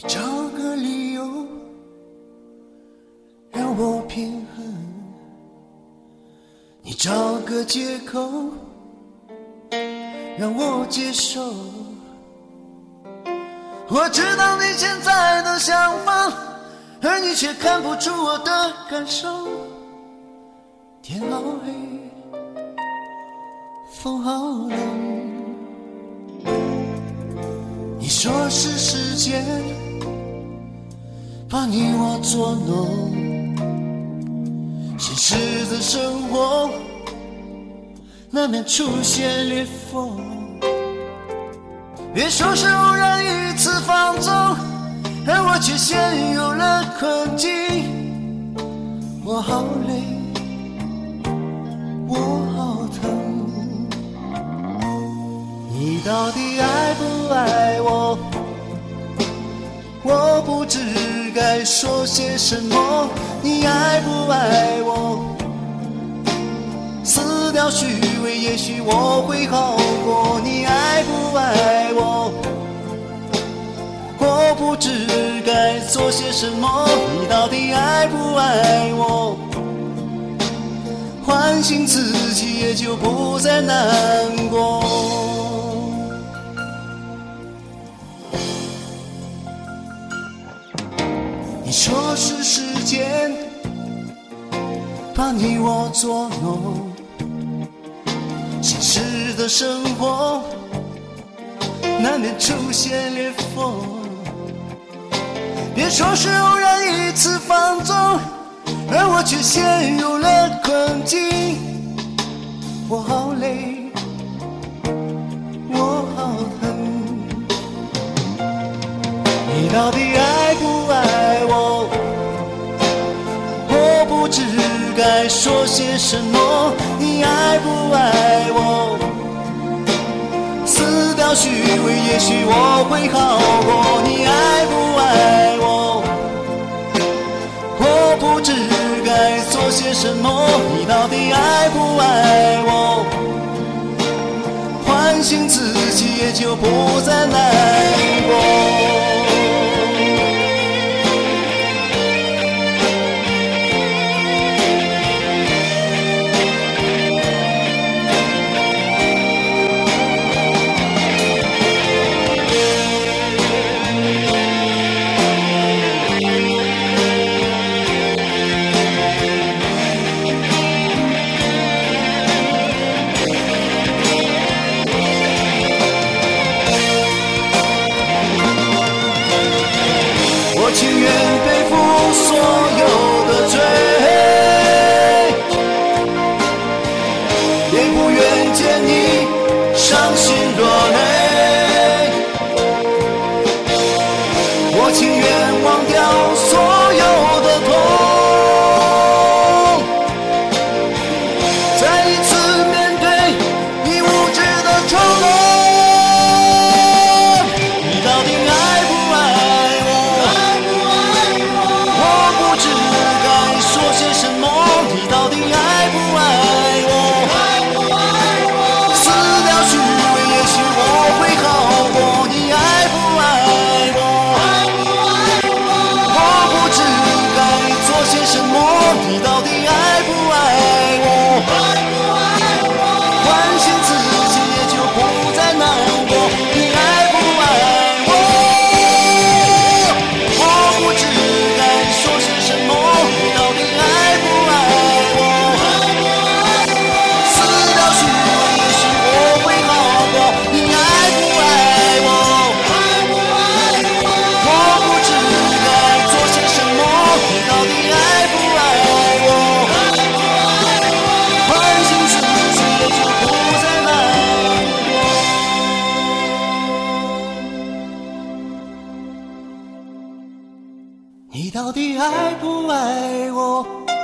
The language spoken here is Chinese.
你找个理由让我平衡，你找个借口让我接受。我知道你现在的想法，而你却看不出我的感受。天好黑，风好冷，你说是时间把你我捉弄，现实的生活难免出现裂缝。别说是偶然一次放纵，而我却陷入了困境。我好累，我好疼，你到底爱不爱我？我不知该说些什么。你爱不爱我？撕掉虚伪，也许我会好过。你爱不爱我？我不知该做些什么。你到底爱不爱我？唤醒自己，也就不再难过。你说是时间把你我捉弄，现实的生活难免出现裂缝。别说是偶然一次放纵，而我却陷入了困境。我好累，我好恨，你到底爱不爱？该说些什么？你爱不爱我？撕掉虚伪，也许我会好过。你爱不爱我？我不知该做些什么。你到底爱不爱我？唤醒自己，也就不再难过。你到底爱不爱我？